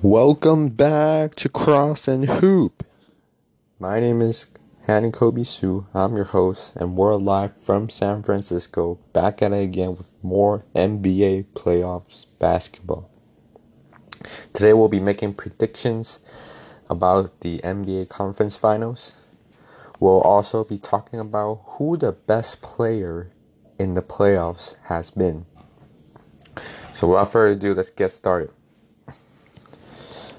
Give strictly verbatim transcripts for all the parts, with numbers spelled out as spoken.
Welcome back to Cross and Hoop. My name is Hanakobi Sue. I'm your host, and we're live from San Francisco, back at it again with more N B A playoffs basketball. Today we'll be making predictions about the N B A Conference Finals. We'll also be talking about who the best player in the playoffs has been. So without further ado, let's get started.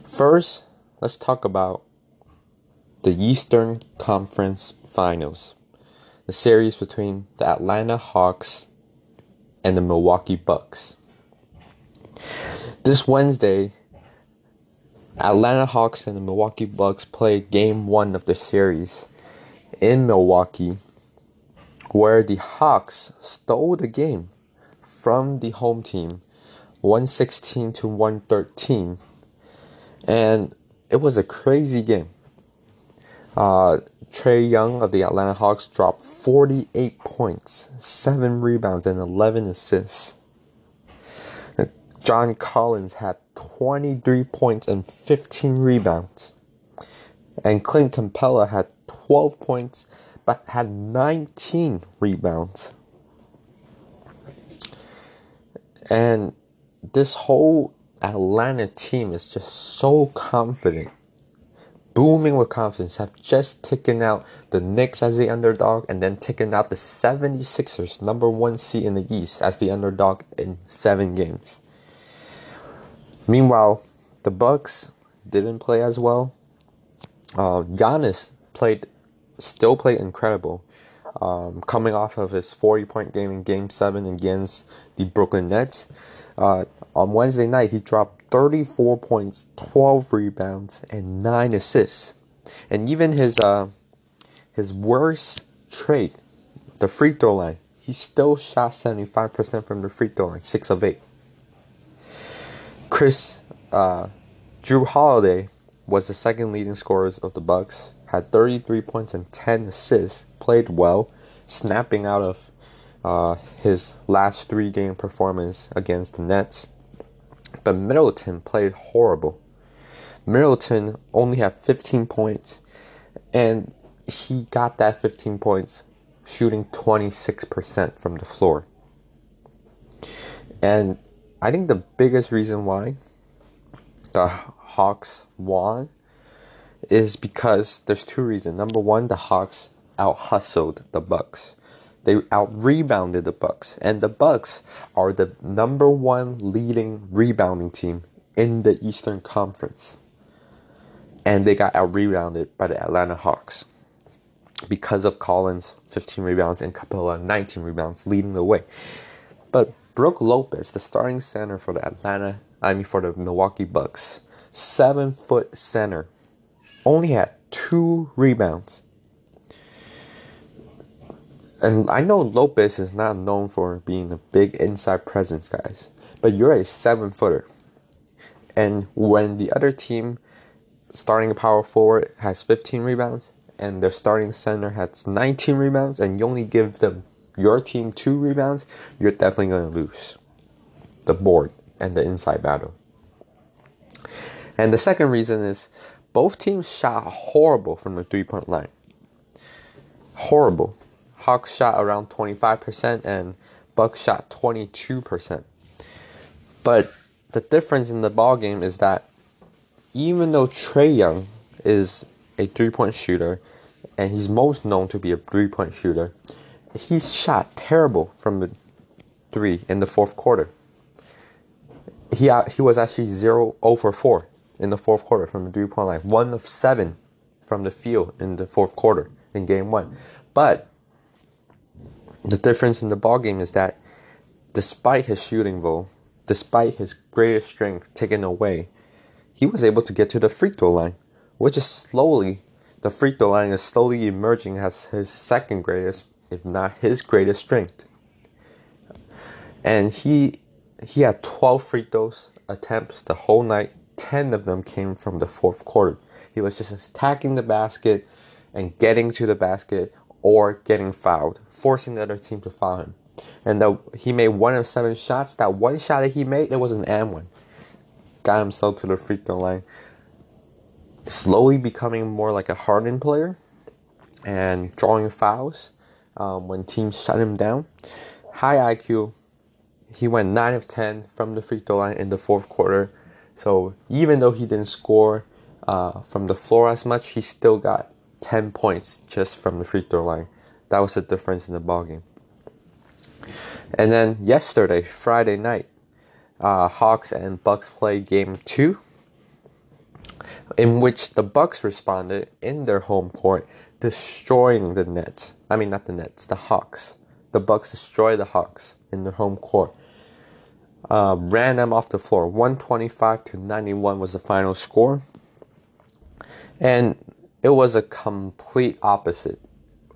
First, let's talk about the Eastern Conference Finals. The series between the Atlanta Hawks and the Milwaukee Bucks. This Wednesday, Atlanta Hawks and the Milwaukee Bucks play Game one of the series in Milwaukee, where the Hawks stole the game from the home team, one sixteen to one thirteen, and it was a crazy game. Uh, Trae Young of the Atlanta Hawks dropped forty-eight points, seven rebounds, and eleven assists. John Collins had twenty-three points and fifteen rebounds, and Clint Capella had twelve points, but had nineteen rebounds. And this whole Atlanta team is just so confident, booming with confidence, have just taken out the Knicks as the underdog and then taken out the seventy-sixers, number one seed in the East, as the underdog in seven games. Meanwhile, the Bucks didn't play as well. Uh, Giannis played still played incredible, um, coming off of his forty-point game in Game seven against the Brooklyn Nets. Uh, on Wednesday night, he dropped thirty-four points, twelve rebounds, and nine assists. And even his uh, his worst trait, the free throw line, he still shot seventy-five percent from the free throw line, six of eight. Chris, uh, Jrue Holiday was the second leading scorer of the Bucks. Had thirty-three points and ten assists, played well, snapping out of uh, his last three-game performance against the Nets. But Middleton played horrible. Middleton only had fifteen points, and he got that fifteen points shooting twenty-six percent from the floor. And I think the biggest reason why the Hawks won is because there's two reasons. Number one, the Hawks out-hustled the Bucks. They out-rebounded the Bucks. And the Bucks are the number one leading rebounding team in the Eastern Conference. And they got out-rebounded by the Atlanta Hawks because of Collins, fifteen rebounds, and Capella, nineteen rebounds, leading the way. But Brooke Lopez, the starting center for the Atlanta, I mean for the Milwaukee Bucks, seven-foot center, only had two rebounds. And I know Lopez is not known for being a big inside presence, guys, but you're a seven-footer. And when the other team starting power forward has fifteen rebounds and their starting center has nineteen rebounds and you only give them your team two rebounds, you're definitely going to lose the board and the inside battle. And the second reason is both teams shot horrible from the three-point line. Horrible. Hawks shot around twenty-five percent and Bucks shot twenty-two percent. But the difference in the ballgame is that even though Trae Young is a three-point shooter and he's most known to be a three-point shooter, he shot terrible from the three in the fourth quarter. He, he was actually zero for four. In the fourth quarter from the three-point line. One of seven from the field in the fourth quarter in game one. But the difference in the ballgame is that despite his shooting vote, despite his greatest strength taken away, he was able to get to the free throw line, which is slowly, the free throw line is slowly emerging as his second greatest, if not his greatest strength. And he, he had twelve free throws attempts the whole night. ten of them came from the fourth quarter. He was just attacking the basket and getting to the basket or getting fouled, forcing the other team to foul him. And the, he made one of seven shots. That one shot that he made, it was an and one. Got himself to the free throw line. Slowly becoming more like a Harden player and drawing fouls um, when teams shut him down. High I Q. He went nine of ten from the free throw line in the fourth quarter. So even though he didn't score uh, from the floor as much, he still got ten points just from the free throw line. That was the difference in the ballgame. And then yesterday, Friday night, uh, Hawks and Bucks played game two, in which the Bucks responded in their home court, destroying the Nets. I mean, not the Nets, the Hawks. The Bucks destroyed the Hawks in their home court. Uh, ran them off the floor. one twenty-five to ninety-one was the final score. And it was a complete opposite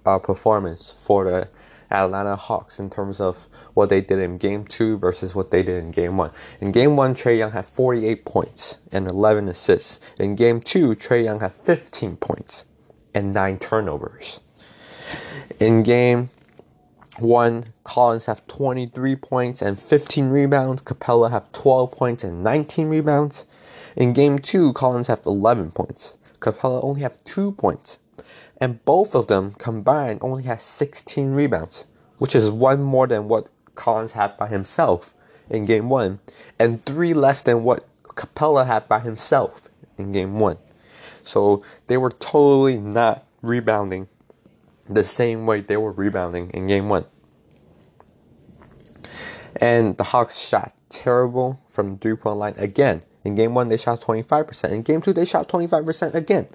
uh, performance for the Atlanta Hawks in terms of what they did in Game two versus what they did in Game one. In Game one, Trae Young had forty-eight points and eleven assists. In Game two, Trae Young had fifteen points and nine turnovers. In Game one, Collins had twenty-three points and fifteen rebounds. Capella had twelve points and nineteen rebounds. In Game two, Collins had eleven points. Capella only had two points. And both of them combined only had sixteen rebounds, which is one more than what Collins had by himself in Game one, and three less than what Capella had by himself in Game one. So they were totally not rebounding the same way they were rebounding in Game one. And the Hawks shot terrible from three-point line again. In Game one, they shot twenty-five percent. In Game two, they shot twenty-five percent again.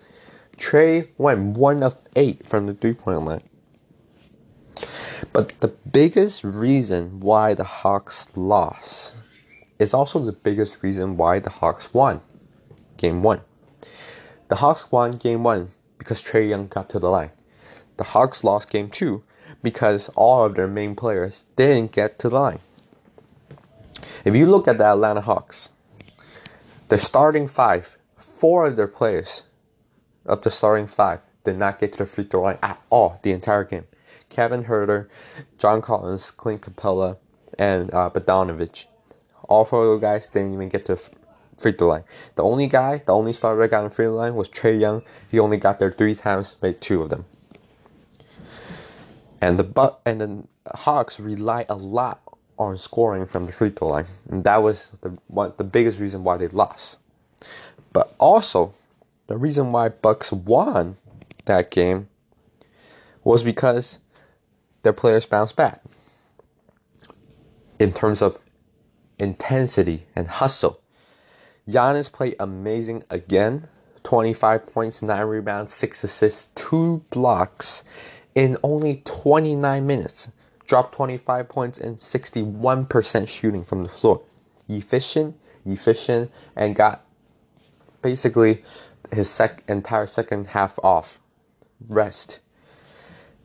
Trae went one of eight from the three-point line. But the biggest reason why the Hawks lost is also the biggest reason why the Hawks won Game one. The Hawks won Game one because Trae Young got to the line. The Hawks lost Game two because all of their main players didn't get to the line. If you look at the Atlanta Hawks, their starting five, four of their players of the starting five did not get to the free throw line at all the entire game. Kevin Huerter, John Collins, Clint Capella, and uh, Bogdanović. All four of those guys didn't even get to the free throw line. The only guy, the only starter that got on the free throw line was Trae Young. He only got there three times, made two of them. And the but and the Hawks rely a lot on scoring from the free throw line, and that was the one, the biggest reason why they lost. But also, the reason why Bucks won that game was because their players bounced back in terms of intensity and hustle. Giannis played amazing again. twenty-five points, nine rebounds, six assists, two blocks in only twenty-nine minutes. Dropped twenty-five points and sixty-one percent shooting from the floor. Efficient, efficient, and got basically his sec- entire second half off rest.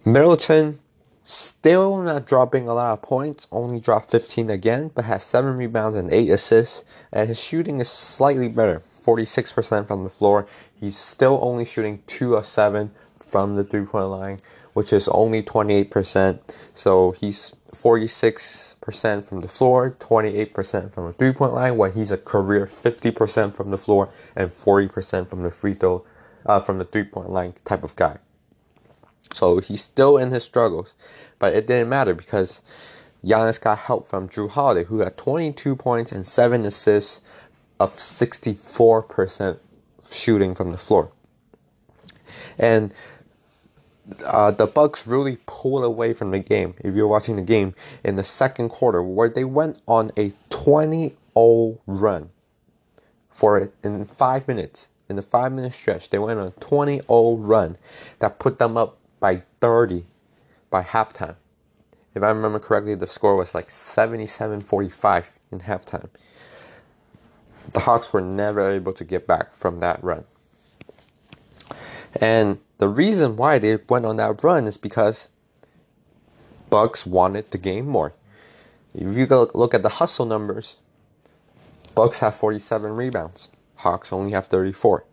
Middleton still not dropping a lot of points, only dropped fifteen again, but has seven rebounds and eight assists, and his shooting is slightly better, forty-six percent from the floor. He's still only shooting two of seven from the three-point line, which is only twenty-eight percent, so he's forty-six percent from the floor, twenty-eight percent from the three-point line, when he's a career fifty percent from the floor and forty percent from the free throw, uh, from the three-point line type of guy. So he's still in his struggles, but it didn't matter because Giannis got help from Jrue Holiday, who had twenty-two points and seven assists of sixty-four percent shooting from the floor. And Uh, the Bucks really pulled away from the game. If you're watching the game in the second quarter, where they went on a twenty-oh run for it in five minutes, in the five-minute stretch, they went on a twenty-oh run that put them up by thirty by halftime. If I remember correctly, the score was like seventy-seven forty-five in halftime. The Hawks were never able to get back from that run, and the reason why they went on that run is because Bucks wanted the game more. If you go look at the hustle numbers, Bucks have forty-seven rebounds. Hawks only have thirty-four.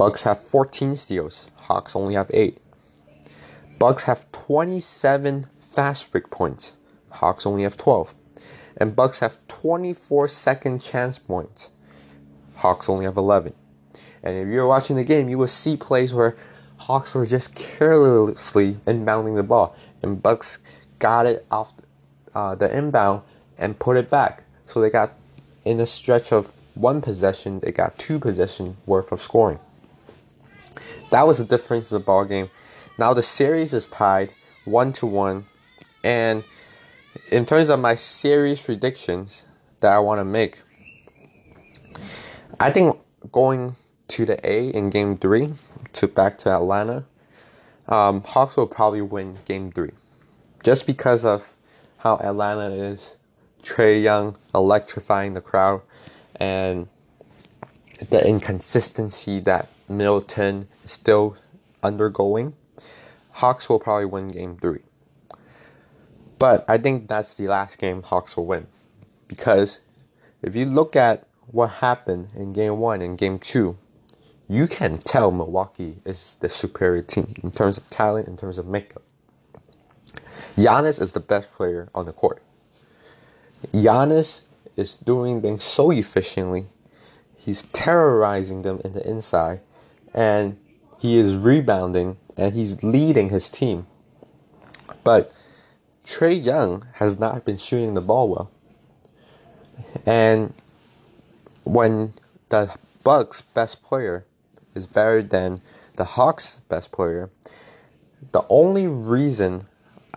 Bucks have fourteen steals. Hawks only have eight. Bucks have twenty-seven fast break points. Hawks only have twelve. And Bucks have twenty-four second chance points. Hawks only have eleven. And if you're watching the game, you will see plays where Hawks were just carelessly inbounding the ball. And Bucks got it off uh, the inbound and put it back. So they got, in a stretch of one possession, they got two possessions worth of scoring. That was the difference of the ball game. Now the series is tied one to one. And in terms of my series predictions that I want to make, I think going to the A in Game three, to back to Atlanta, um, Hawks will probably win Game three. Just because of how Atlanta is, Trae Young electrifying the crowd, and the inconsistency that Middleton is still undergoing, Hawks will probably win Game three. But I think that's the last game Hawks will win. Because if you look at what happened in Game one and Game two, you can tell Milwaukee is the superior team in terms of talent, in terms of makeup. Giannis is the best player on the court. Giannis is doing things so efficiently. He's terrorizing them in the inside. And he is rebounding. And he's leading his team. But Trae Young has not been shooting the ball well. And when the Bucks' best player is better than the Hawks' best player, the only reason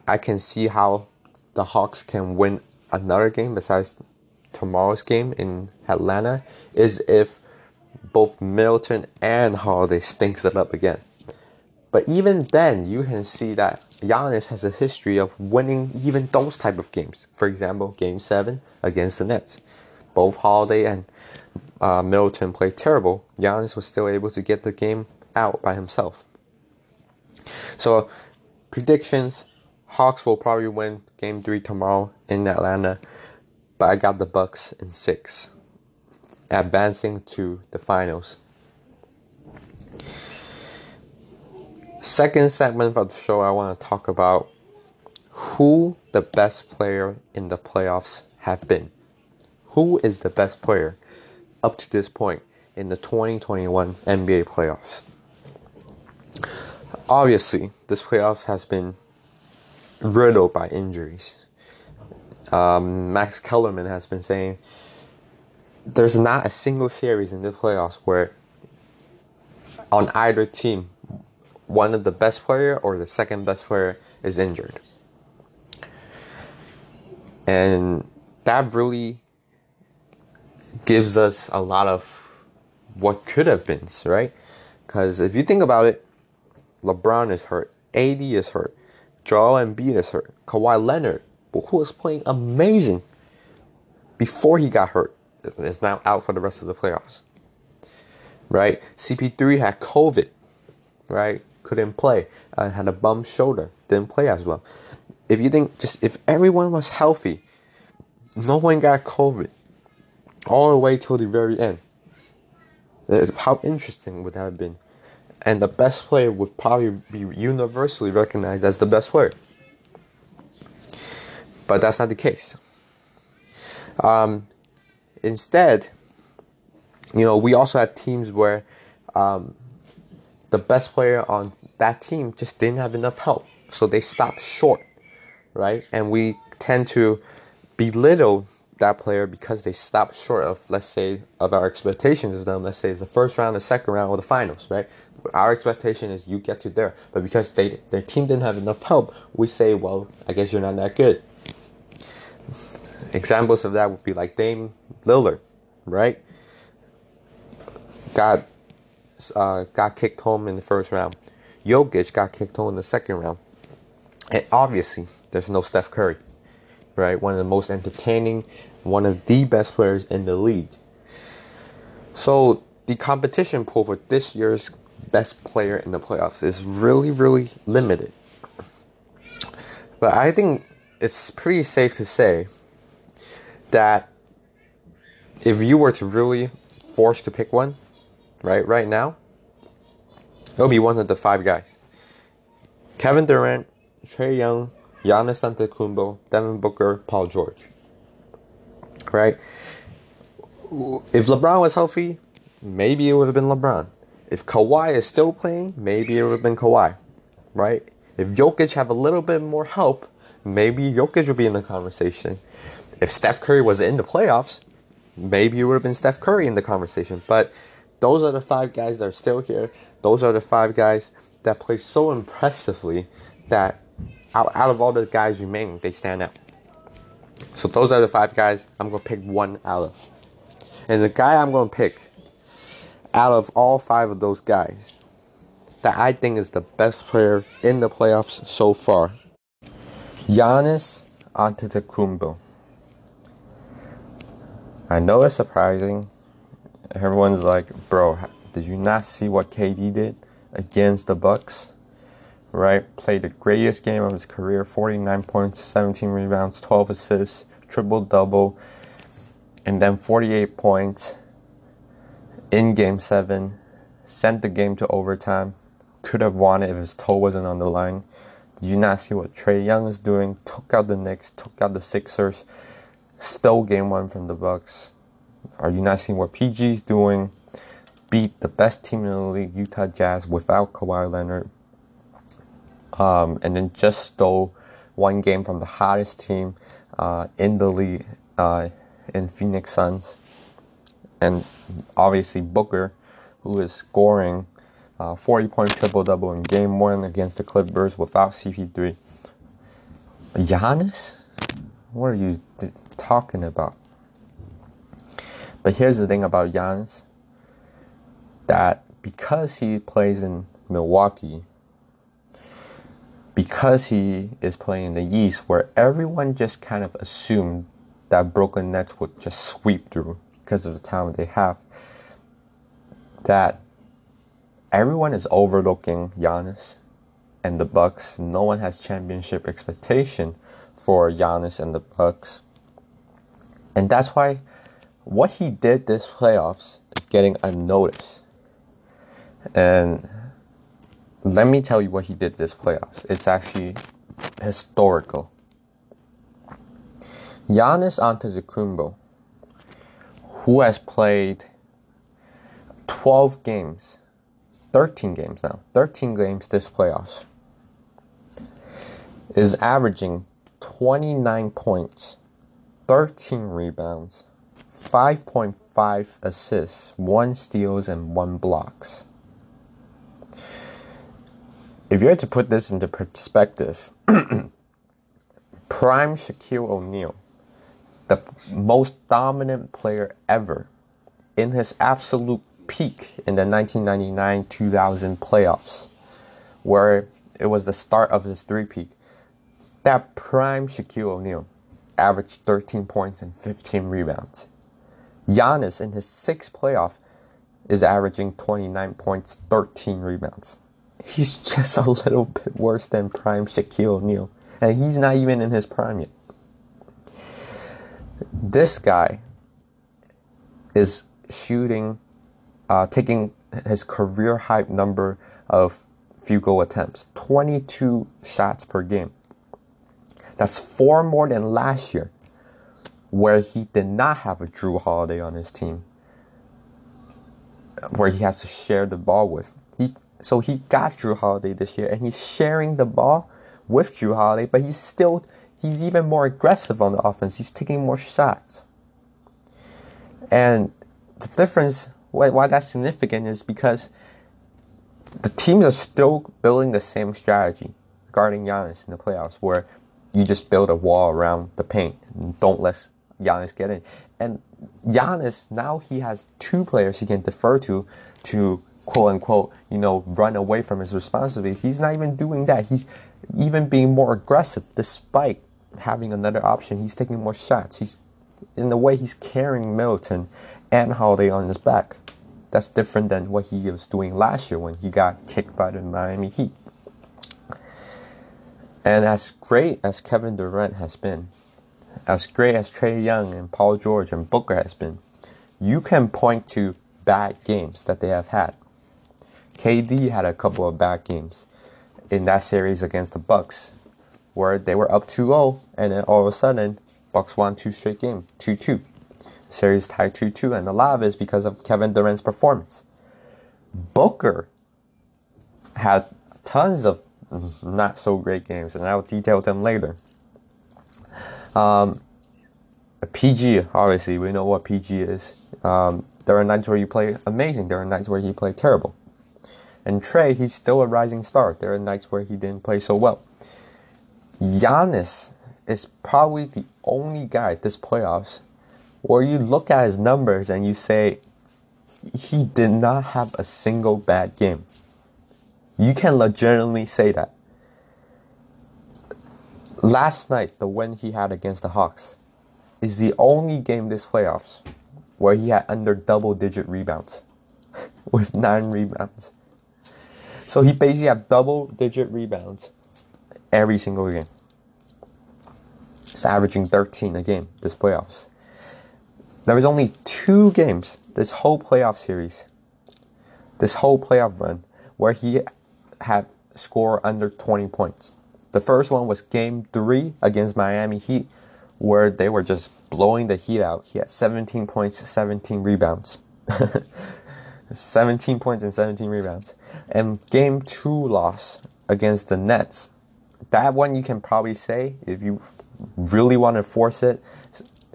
I can see how the Hawks can win another game besides tomorrow's game in Atlanta is if both Middleton and Holiday stinks it up again. But even then, you can see that Giannis has a history of winning even those type of games. For example, Game seven against the Nets. Both Holiday and uh, Middleton played terrible. Giannis was still able to get the game out by himself. So, predictions. Hawks will probably win Game three tomorrow in Atlanta. But I got the Bucks in six, advancing to the finals. Second segment of the show, I want to talk about who the best player in the playoffs have been. Who is the best player up to this point in the twenty twenty-one N B A playoffs? Obviously, this playoffs has been riddled by injuries. Um, Max Kellerman has been saying there's not a single series in the playoffs where on either team, one of the best player or the second best player is injured. And that really gives us a lot of what could have been, right? Because if you think about it, LeBron is hurt, A D is hurt, Joel Embiid is hurt, Kawhi Leonard, who was playing amazing before he got hurt, is now out for the rest of the playoffs, right? C P three had COVID, right? Couldn't play, uh, had a bum shoulder, didn't play as well. If you think, just if everyone was healthy, no one got COVID, all the way till the very end, how interesting would that have been? And the best player would probably be universally recognized as the best player. But that's not the case. Um, instead, you know, we also have teams where um, the best player on that team just didn't have enough help. So they stopped short, right? And we tend to belittle that player because they stopped short of, let's say, of our expectations of them. Let's say it's the first round, the second round, or the finals, right? Our expectation is you get to there. But because they their team didn't have enough help, we say, well, I guess you're not that good. Examples of that would be like Dame Lillard, right? Got... Uh, got kicked home in the first round. Jokic got kicked home in the second round. And obviously, there's no Steph Curry, right? One of the most entertaining, one of the best players in the league. So, the competition pool for this year's best player in the playoffs is really, really limited. But I think it's pretty safe to say that if you were to really force to pick one, Right, right now, it'll be one of the five guys. Kevin Durant, Trae Young, Giannis Antetokounmpo, Devin Booker, Paul George. Right? If LeBron was healthy, maybe it would have been LeBron. If Kawhi is still playing, maybe it would have been Kawhi. Right? If Jokic had a little bit more help, maybe Jokic would be in the conversation. If Steph Curry was in the playoffs, maybe it would have been Steph Curry in the conversation. But those are the five guys that are still here. Those are the five guys that play so impressively that out, out of all the guys remaining, they stand out. So those are the five guys I'm going to pick one out of. And the guy I'm going to pick out of all five of those guys that I think is the best player in the playoffs so far, Giannis Antetokounmpo. I know it's surprising. Everyone's like, bro, did you not see what K D did against the Bucks? Right? Played the greatest game of his career, forty-nine points, seventeen rebounds, twelve assists, triple-double, and then forty-eight points in Game seven. Sent the game to overtime. Could have won it if his toe wasn't on the line. Did you not see what Trae Young is doing? Took out the Knicks, took out the Sixers. Stole Game one from the Bucks. Are you not seeing what P G's doing? Beat the best team in the league, Utah Jazz, without Kawhi Leonard. Um, and then just stole one game from the hottest team uh, in the league, uh, in Phoenix Suns. And obviously Booker, who is scoring uh, forty-point triple-double in Game one against the Clippers without C P three. Giannis? What are you th- talking about? But here's the thing about Giannis, that because he plays in Milwaukee, because he is playing in the East, where everyone just kind of assumed that Brooklyn Nets would just sweep through because of the talent they have, that everyone is overlooking Giannis and the Bucks. No one has championship expectation for Giannis and the Bucks. And that's why what he did this playoffs is getting unnoticed. And let me tell you what he did this playoffs. It's actually historical. Giannis Antetokounmpo, who has played twelve games, thirteen games now, thirteen games this playoffs, is averaging twenty-nine points, thirteen rebounds, five point five assists, one steals, and one blocks. If you had to put this into perspective, prime Shaquille O'Neal, the most dominant player ever, in his absolute peak in the nineteen ninety-nine two thousand playoffs, where it was the start of his three-peat, that prime Shaquille O'Neal averaged thirteen points and fifteen rebounds. Giannis, in his sixth playoff, is averaging twenty-nine points, thirteen rebounds. He's just a little bit worse than prime Shaquille O'Neal, and he's not even in his prime yet. This guy is shooting, uh, taking his career-high number of field goal attempts, twenty-two shots per game. That's four more than last year, where he did not have a Jrue Holiday on his team, where he has to share the ball with. He's, so he got Jrue Holiday this year, and he's sharing the ball with Jrue Holiday, but he's still, he's even more aggressive on the offense. He's taking more shots. And the difference, why, why that's significant is because the teams are still building the same strategy guarding Giannis in the playoffs, where you just build a wall around the paint and don't let Giannis get in. And Giannis, now he has two players he can defer to, to quote-unquote, you know, run away from his responsibility. He's not even doing that. He's even being more aggressive despite having another option. He's taking more shots. He's, in a way, he's carrying Middleton and Holiday on his back. That's different than what he was doing last year when he got kicked by the Miami Heat. And as great as Kevin Durant has been, as great as Trae Young and Paul George and Booker has been, you can point to bad games that they have had. K D had a couple of bad games. in that series against the Bucks, where they were up two oh, and then all of a sudden, Bucks won two straight games, two two. The series tied two two, and a lot of it is because of Kevin Durant's performance. Booker had tons of not so great games, and I'll detail them later. Um, P G, obviously, we know what P G is. Um, there are nights where you play amazing. There are nights where he played terrible. And Trae, he's still a rising star. There are nights where he didn't play so well. Giannis is probably the only guy at this playoffs where you look at his numbers and you say, he did not have a single bad game. You can legitimately say that. Last night, the win he had against the Hawks is the only game this playoffs where he had under double-digit rebounds with nine rebounds. So he basically had double-digit rebounds every single game. He's averaging thirteen a game this playoffs. There was only two games this whole playoff series, this whole playoff run, where he had scored under twenty points. The first one was Game three against Miami Heat, where they were just blowing the Heat out. He had seventeen points, seventeen rebounds. seventeen points and seventeen rebounds. And Game two loss against the Nets. That one you can probably say, if you really want to force it,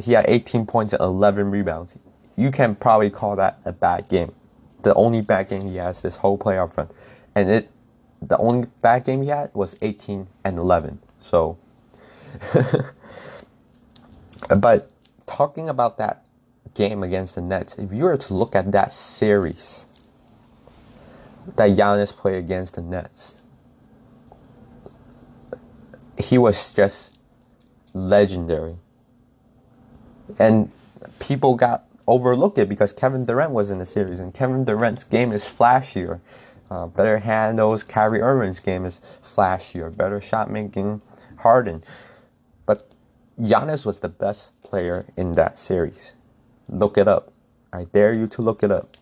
he had eighteen points and eleven rebounds. You can probably call that a bad game. The only bad game he has this whole playoff run. And it, the only bad game he had was eighteen and eleven. So, but talking about that game against the Nets, if you were to look at that series that Giannis played against the Nets, he was just legendary. And people got overlooked it because Kevin Durant was in the series, and Kevin Durant's game is flashier. Uh, better handles. Kyrie Irving's game is flashier. Better shot making. Harden. But Giannis was the best player in that series. Look it up. I dare you to look it up.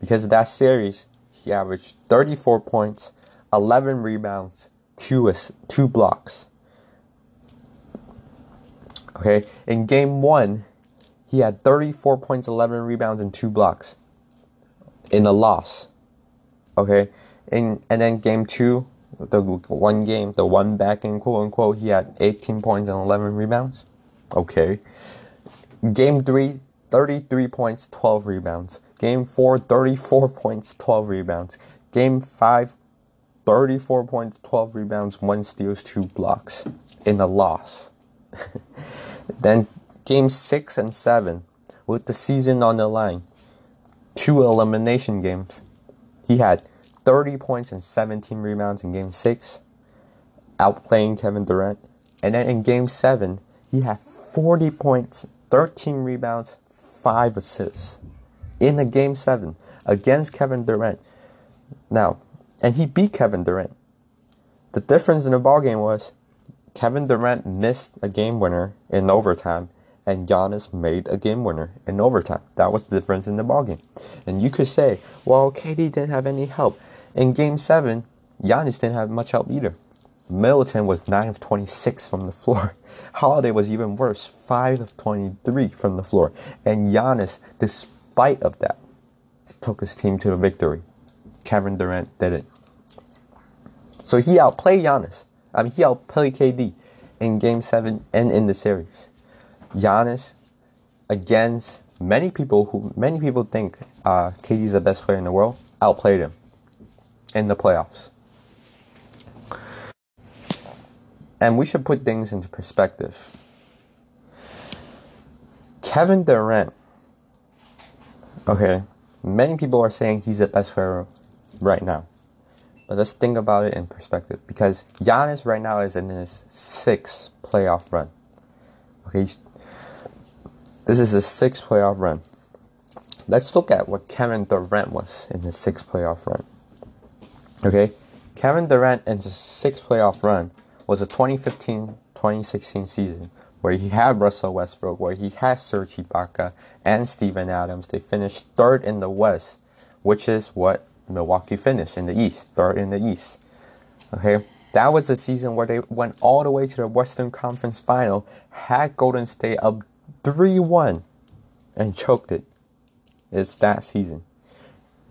Because of that series, he averaged thirty-four points, eleven rebounds, two ass- two blocks. Okay, in game one, he had thirty-four points, eleven rebounds, and two blocks in a loss. Okay, and and then game two, the one game, the one back in quote unquote, he had eighteen points and eleven rebounds. Okay, game three, thirty-three points, twelve rebounds. Game four, thirty-four points, twelve rebounds. Game five, thirty-four points, twelve rebounds, one steals, two blocks in a loss. Then game six and seven, with the season on the line, two elimination games, he had thirty points and seventeen rebounds in game six, outplaying Kevin Durant. And then in game seven, he had forty points, thirteen rebounds, five assists in a game seven against Kevin Durant. Now, and he beat Kevin Durant. The difference in the ballgame was Kevin Durant missed a game winner in overtime, and Giannis made a game winner in overtime. That was the difference in the ballgame. And you could say, well, K D didn't have any help. In Game seven, Giannis didn't have much help either. Middleton was nine of twenty-six from the floor. Holiday was even worse, five of twenty-three from the floor. And Giannis, despite of that, took his team to the victory. Kevin Durant didn't. So he outplayed Giannis. I mean, he outplayed K D in Game seven and in the series. Giannis, against many people who many people think uh, K D's the best player in the world, outplayed him in the playoffs. And we should put things into perspective. Kevin Durant, okay, many people are saying he's the best player right now. But let's think about it in perspective, because Giannis right now is in his sixth playoff run. Okay, this is his sixth playoff run. Let's look at what Kevin Durant was in his sixth playoff run. Okay, Kevin Durant in his sixth playoff run was a twenty fifteen twenty sixteen season where he had Russell Westbrook, where he had Serge Ibaka and Steven Adams. They finished third in the West, which is what Milwaukee finished in the East, third in the East. Okay, that was the season where they went all the way to the Western Conference Final, had Golden State up three one, and choked it. It's that season.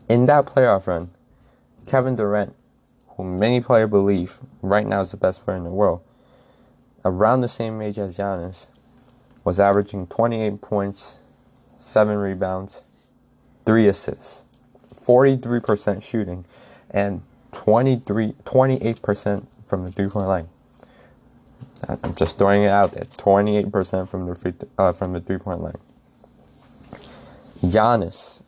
In that playoff run, Kevin Durant, who many players believe right now is the best player in the world, around the same age as Giannis, was averaging twenty-eight points, seven rebounds, three assists, forty-three percent shooting, and twenty-three, twenty-eight percent from the three-point line. I'm just throwing it out there. twenty-eight percent from the free, uh, from the three-point line. Giannis,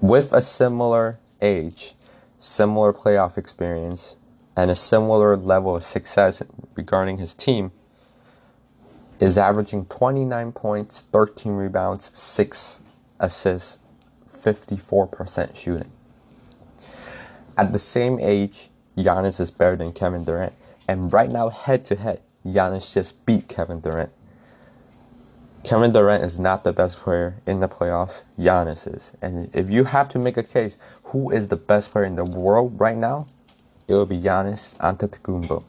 with a similar age, similar playoff experience, and a similar level of success regarding his team, is averaging twenty-nine points, thirteen rebounds, six assists, fifty-four percent shooting. At the same age, Giannis is better than Kevin Durant. And right now, head-to-head, Giannis just beat Kevin Durant. Kevin Durant is not the best player in the playoffs. Giannis is. And if you have to make a case, who is the best player in the world right now? It will be Giannis Antetokounmpo.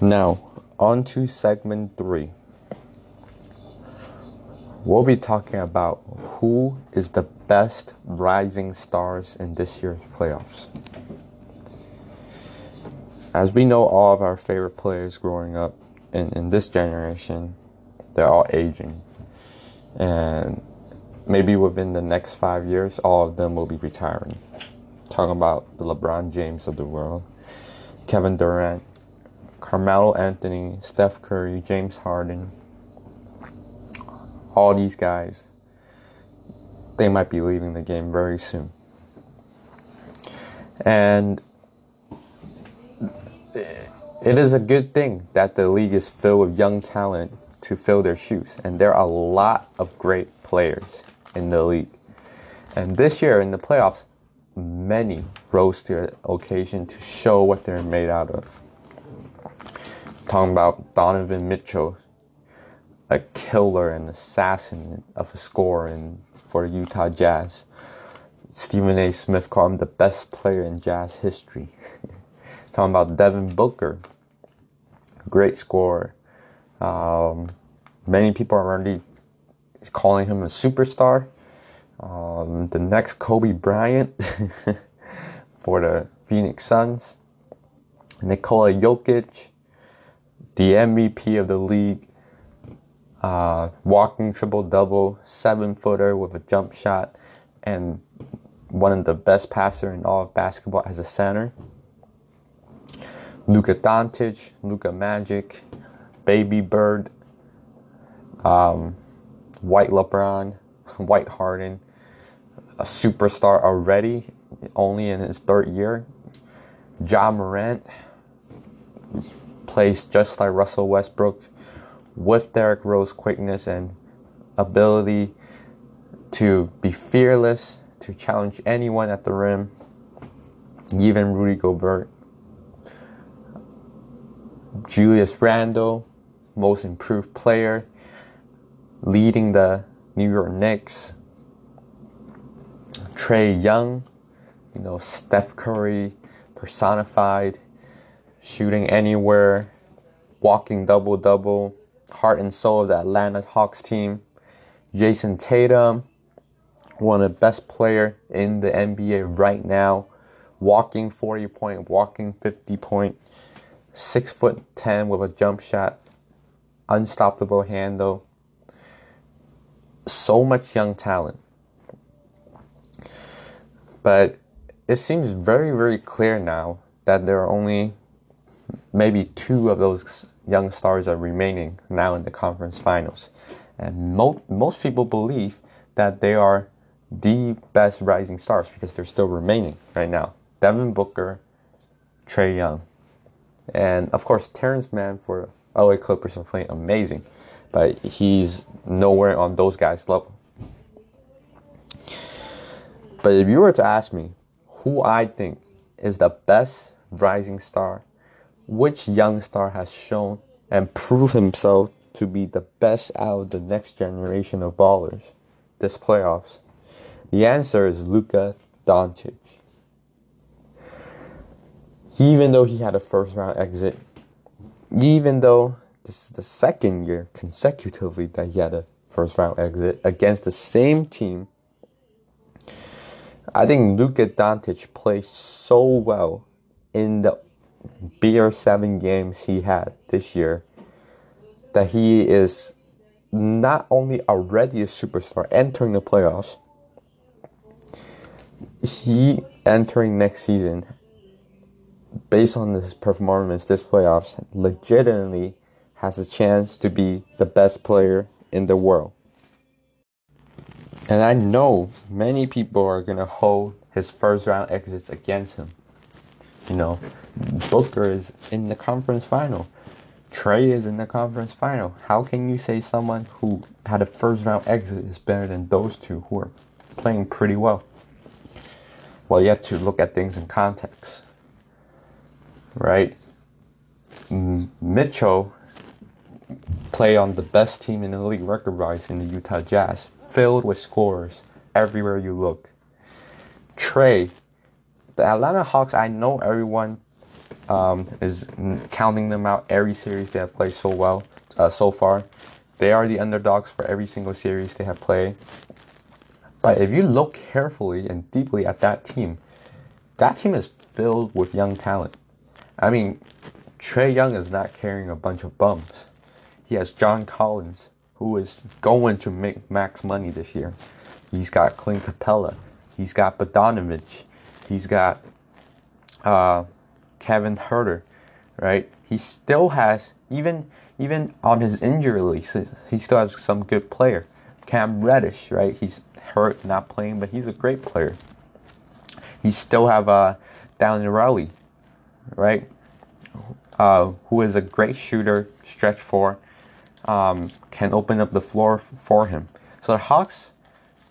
Now, on to segment three. We'll be talking about who is the best rising stars in this year's playoffs. As we know, all of our favorite players growing up in, in this generation, they're all aging. And maybe within the next five years, all of them will be retiring. Talking about the LeBron James of the world, Kevin Durant, Carmelo Anthony, Steph Curry, James Harden, all these guys, they might be leaving the game very soon. And it is a good thing that the league is filled with young talent to fill their shoes. And there are a lot of great players in the league. And this year in the playoffs, many rose to the occasion to show what they're made out of. Talking about Donovan Mitchell, a killer and assassin of a scorer in, for the Utah Jazz. Stephen A. Smith called him the best player in Jazz history. Talking about Devin Booker, great scorer. Um, many people are already calling him a superstar. Um, the next Kobe Bryant for the Phoenix Suns. Nikola Jokic, the M V P of the league, uh, walking triple-double, seven-footer with a jump shot, and one of the best passers in all of basketball as a center. Luka Dončić, Luka Magic, Baby Bird, um, White LeBron, White Harden, a superstar already, only in his third year. Ja Morant, plays just like Russell Westbrook, with Derrick Rose's quickness and ability to be fearless, to challenge anyone at the rim, even Rudy Gobert. Julius Randle, most improved player, leading the New York Knicks. Trae Young, you know, Steph Curry personified, shooting anywhere, walking double-double, heart and soul of the Atlanta Hawks team. Jason Tatum, one of the best players in the N B A right now, walking forty-point, walking fifty-point, six foot ten with a jump shot, unstoppable handle. So much young talent. But it seems very, very clear now that there are only maybe two of those young stars are remaining now in the conference finals. And mo- most people believe that they are the best rising stars because they're still remaining right now. Devin Booker, Trae Young. And, of course, Terrence Mann for L A Clippers are playing amazing. But he's nowhere on those guys' level. But if you were to ask me who I think is the best rising star, which young star has shown and prove himself to be the best out of the next generation of ballers this playoffs? The answer is Luka Dončić. Even though he had a first round exit, even though this is the second year consecutively that he had a first round exit against the same team, I think Luka Dončić played so well in the bare seven games he had this year that he is not only already a superstar entering the playoffs, he entering next season, based on his performance this playoffs, legitimately has a chance to be the best player in the world. And I know many people are going to hold his first round exits against him. You know, Booker is in the conference final. Trae is in the conference final. How can you say someone who had a first round exit is better than those two who are playing pretty well? Well, you have to look at things in context, right? Mitchell played on the best team in the league record-wise in the Utah Jazz, filled with scorers everywhere you look. Trae, the Atlanta Hawks, I know everyone um, is counting them out every series they have played so well uh, so far. They are the underdogs for every single series they have played. But if you look carefully and deeply at that team, that team is filled with young talent. I mean, Trae Young is not carrying a bunch of bums. He has John Collins, who is going to make max money this year. He's got Clint Capella. He's got Bogdanović. He's got uh, Kevin Huerter, right? He still has, even even on his injury list, he still has some good player. Cam Reddish, right? He's hurt, not playing, but he's a great player. He still have uh, Down in Raleigh, right? Uh, who is a great shooter, stretch four, um, can open up the floor f- for him. So the Hawks,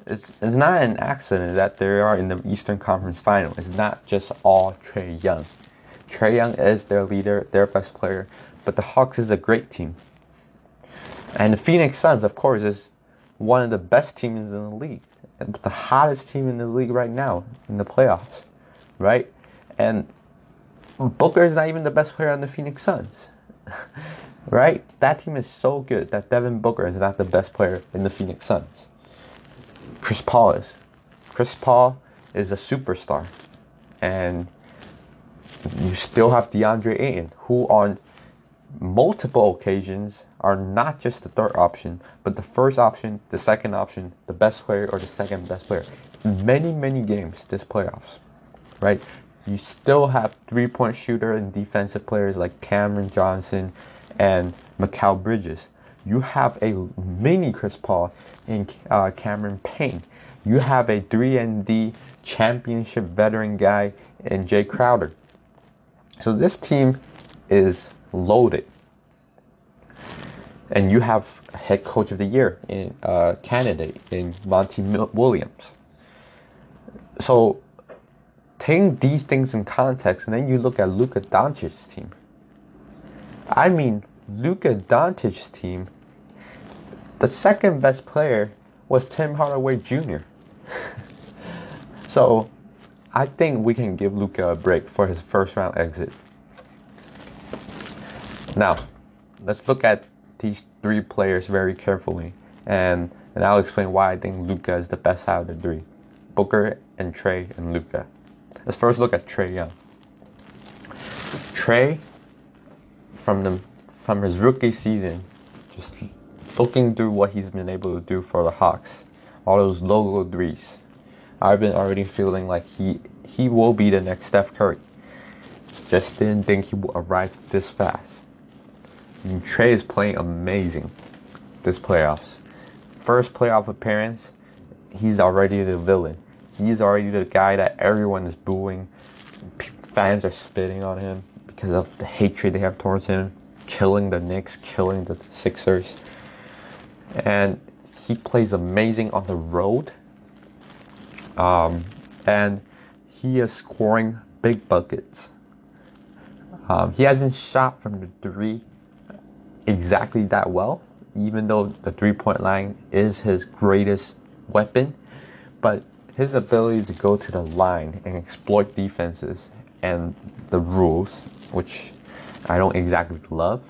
it's, it's not an accident that they are in the Eastern Conference Final. It's not just all Trae Young. Trae Young is their leader, their best player, but the Hawks is a great team. And the Phoenix Suns, of course, is one of the best teams in the league, the hottest team in the league right now in the playoffs, right? And Booker is not even the best player on the Phoenix Suns, right? That team is so good that Devin Booker is not the best player in the Phoenix Suns. Chris Paul is. Chris Paul is a superstar. And you still have DeAndre Ayton, who on multiple occasions are not just the third option, but the first option, the second option, the best player, or the second best player. Many, many games this playoffs, right? You still have three-point shooter and defensive players like Cameron Johnson and Mikal Bridges. You have a mini Chris Paul and uh, Cameron Payne. You have a three and D championship veteran guy in Jay Crowder. So this team is loaded. And you have head coach of the year in uh, candidate in Monty Williams. So take these things in context, and then you look at Luka Doncic's team. I mean, Luka Doncic's team, the second best player was Tim Hardaway Junior So, I think we can give Luka a break for his first round exit. Now, let's look at these three players very carefully, and, and I'll explain why I think Luka is the best out of the three. Booker and Trae and Luka. Let's first look at Trae Young. Trae, from the from his rookie season, just looking through what he's been able to do for the Hawks, all those low-low threes, I've been already feeling like he he will be the next Steph Curry. Just didn't think he would arrive this fast. And Trae is playing amazing this playoffs. First playoff appearance, he's already the villain. He's already the guy that everyone is booing. Fans are spitting on him because of the hatred they have towards him. Killing the Knicks, killing the Sixers. And he plays amazing on the road. Um, and he is scoring big buckets. Um, he hasn't shot from the three exactly that well, even though the three-point line is his greatest weapon. But his ability to go to the line and exploit defenses and the rules, which I don't exactly love,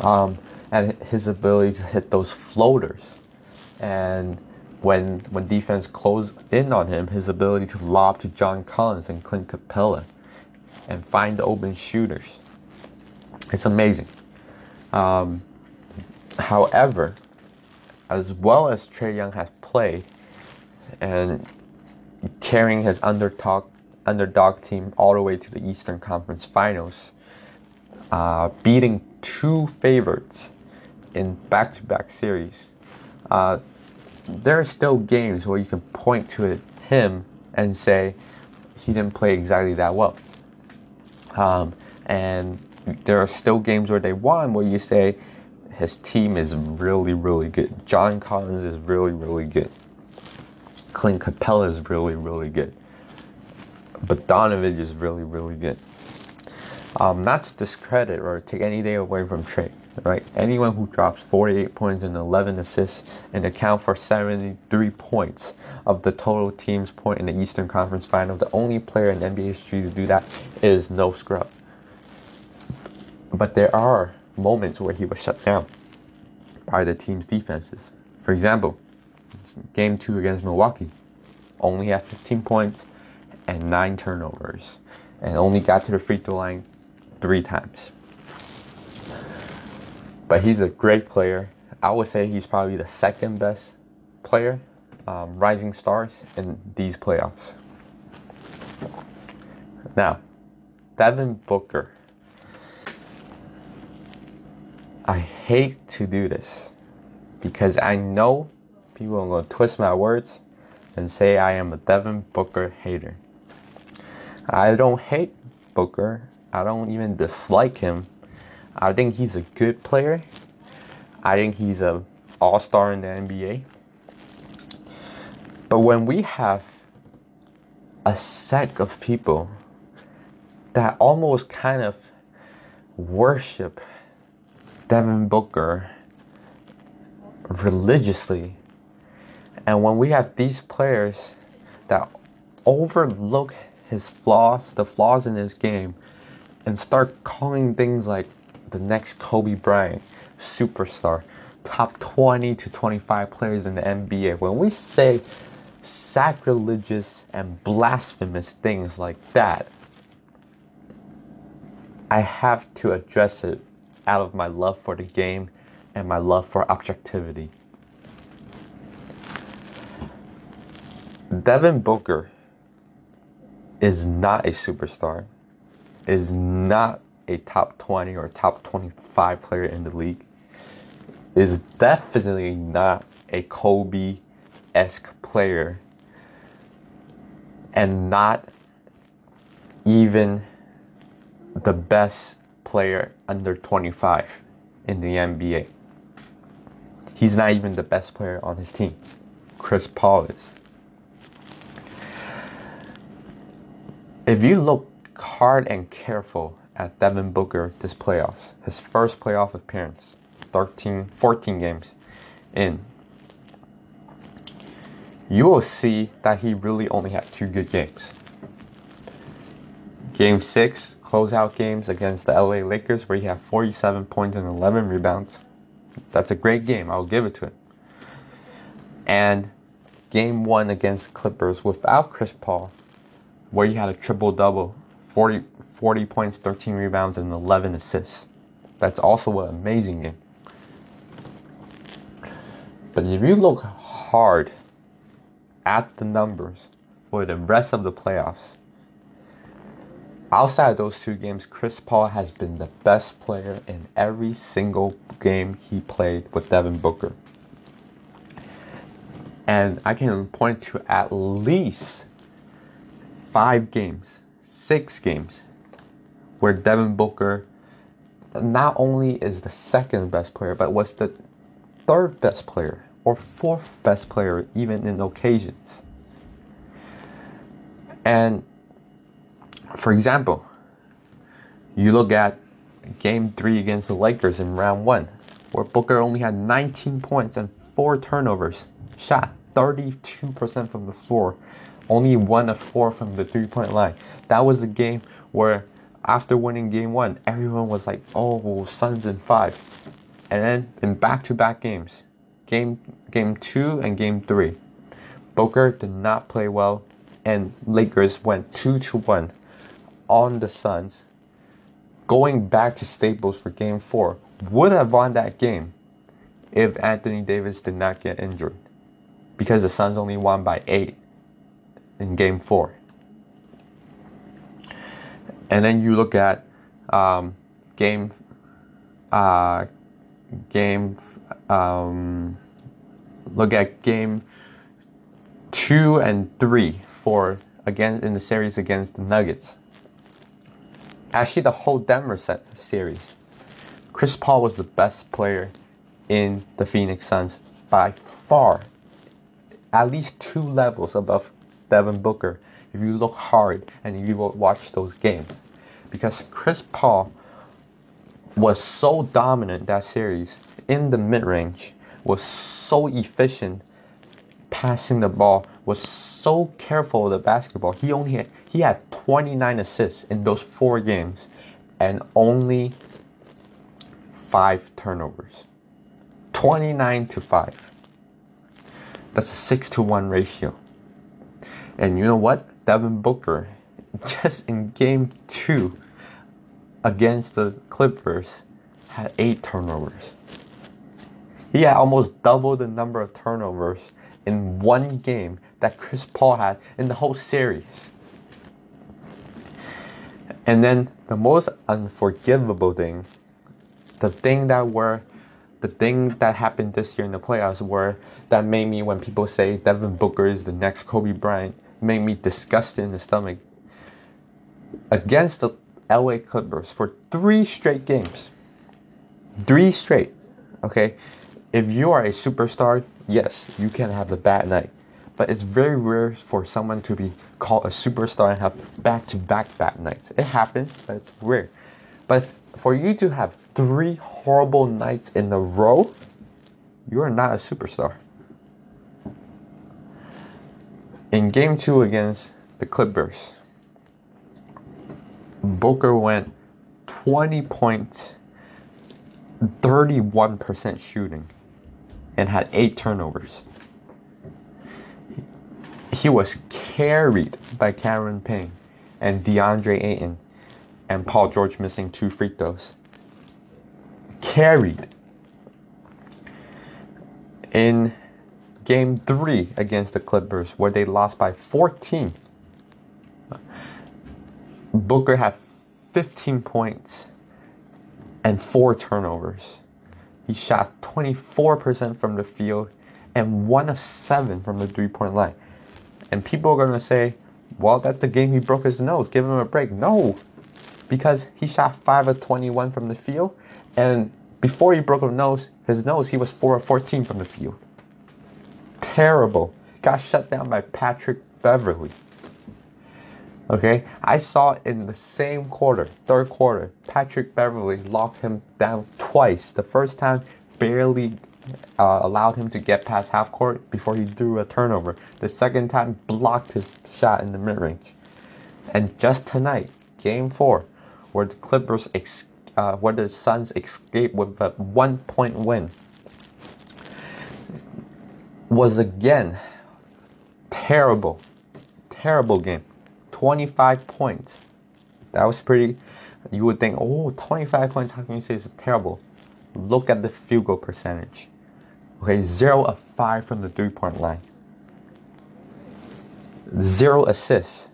um, and his ability to hit those floaters, and when when defense closed in on him, his ability to lob to John Collins and Clint Capella and find the open shooters. It's amazing. Um, however, as well as Trae Young has played and carrying his underdog, underdog team all the way to the Eastern Conference Finals, uh, beating two favorites in back-to-back series, uh, there are still games where you can point to him and say he didn't play exactly that well. Um, and there are still games where they won where you say his team is really, really good. John Collins is really, really good. Clint Capella is really, really good. Bogdanović is really, really good. Um, not to discredit or take anything away from Trae, right? Anyone who drops forty-eight points and eleven assists and account for seventy-three points of the total team's point in the Eastern Conference Final, the only player in N B A history to do that is no scrub. But there are moments where he was shut down by the team's defenses. For example, game two against Milwaukee, only had fifteen points and nine turnovers, and only got to the free throw line three times. But he's a great player. I would say he's probably the second best player, um, rising stars in these playoffs. Now, Devin Booker. I hate to do this because I know people are going to twist my words and say I am a Devin Booker hater. I don't hate Booker. I don't even dislike him. I think he's a good player. I think he's an all-star in the N B A. But when we have a sect of people that almost kind of worship Devin Booker religiously, and when we have these players that overlook his flaws, the flaws in his game, and start calling things like the next Kobe Bryant, superstar, top twenty to twenty-five players in the N B A. When we say sacrilegious and blasphemous things like that, I have to address it out of my love for the game and my love for objectivity. Devin Booker is not a superstar, is not a top twenty or top twenty-five player in the league, is definitely not a Kobe-esque player, and not even the best player under twenty-five in the N B A. He's not even the best player on his team. Chris Paul is. If you look hard and careful at Devin Booker this playoffs, his first playoff appearance, thirteen, fourteen games in, you will see that he really only had two good games. Game six, closeout games against the L A Lakers, where he had forty-seven points and eleven rebounds. That's a great game. I'll give it to him. And game one against Clippers without Chris Paul, where he had a triple-double, forty, forty points, thirteen rebounds, and eleven assists. That's also an amazing game. But if you look hard at the numbers for the rest of the playoffs, outside of those two games, Chris Paul has been the best player in every single game he played with Devin Booker. And I can point to at least five games, six games, where Devin Booker not only is the second best player, but was the third best player or fourth best player even in occasions. And for example, you look at game three against the Lakers in round one, where Booker only had nineteen points and four turnovers, shot thirty-two percent from the floor, only one of four from the three-point line. That was the game where after winning game one, everyone was like, oh, Suns in five. And then in back-to-back games, game game two and game three, Booker did not play well, and Lakers went two to one on the Suns. Going back to Staples for game four, would have won that game if Anthony Davis did not get injured, because the Suns only won by eight in game four. And then you look at um, game uh, game um, look at game two and three for again in the series against the Nuggets. Actually, the whole Denver set series, Chris Paul was the best player in the Phoenix Suns by far, at least two levels above Devin Booker. If you look hard and you will watch those games, because Chris Paul was so dominant that series in the mid-range, was so efficient passing the ball, was so careful of the basketball. He only had, he had twenty-nine assists in those four games and only five turnovers. twenty-nine to five. That's a six to one ratio. And you know what? Devin Booker, just in game two against the Clippers, had eight turnovers. He had almost double the number of turnovers in one game that Chris Paul had in the whole series. And then the most unforgivable thing, the thing that were, the thing that happened this year in the playoffs were, that made me, when people say Devin Booker is the next Kobe Bryant, made me disgusted in the stomach. Against the L A Clippers for three straight games. Three straight. Okay? If you are a superstar, yes, you can have the bad night. But it's very rare for someone to be called a superstar and have back-to-back bad nights. It happens, but it's rare. But for you to have three horrible nights in a row, you are not a superstar. In game two against the Clippers, Booker went twenty points, thirty-one percent shooting, and had eight turnovers. He was carried by Cameron Payne and DeAndre Ayton and Paul George missing two free throws. Carried. In game three against the Clippers, where they lost by fourteen, Booker had fifteen points and four turnovers. He shot twenty-four percent from the field and one of seven from the three-point line. And people are going to say, well, that's the game he broke his nose, give him a break. No, because he shot five of twenty-one from the field, and before he broke his nose, his nose, he was four of fourteen from the field. Terrible. Got shut down by Patrick Beverley. Okay, I saw in the same quarter, third quarter, Patrick Beverley locked him down twice. The first time barely uh, allowed him to get past half court before he threw a turnover. The second time blocked his shot in the mid-range. And just tonight, game four, where the Clippers, ex- uh, where the Suns escaped with a one-point win, was again terrible, terrible game. twenty-five points. That was pretty, you would think, oh, twenty-five points, how can you say it's terrible? Look at the field goal percentage. Okay, zero of five from the three-point line. zero assists.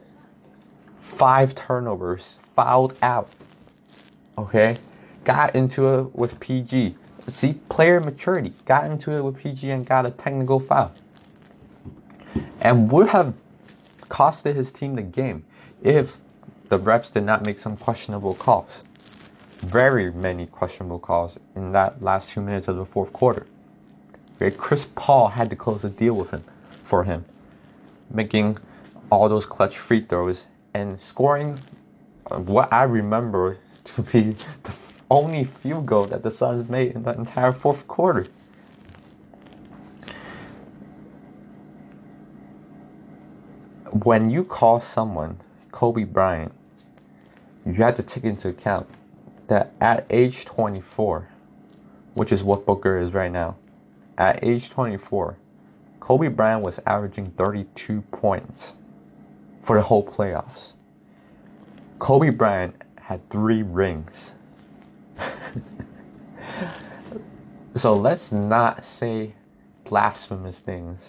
five turnovers. Fouled out. Okay, got into it with P G. See, player maturity. Got into it with P G and got a technical foul. And would have costed his team the game if the refs did not make some questionable calls. Very many questionable calls in that last two minutes of the fourth quarter. Okay, Chris Paul had to close the deal with him, for him, making all those clutch free throws and scoring what I remember to be the only field goal that the Suns made in the entire fourth quarter. When you call someone Kobe Bryant, you have to take into account that at age twenty-four, which is what Booker is right now, at age twenty-four, Kobe Bryant was averaging thirty-two points for the whole playoffs. Kobe Bryant had three rings. So let's not say blasphemous things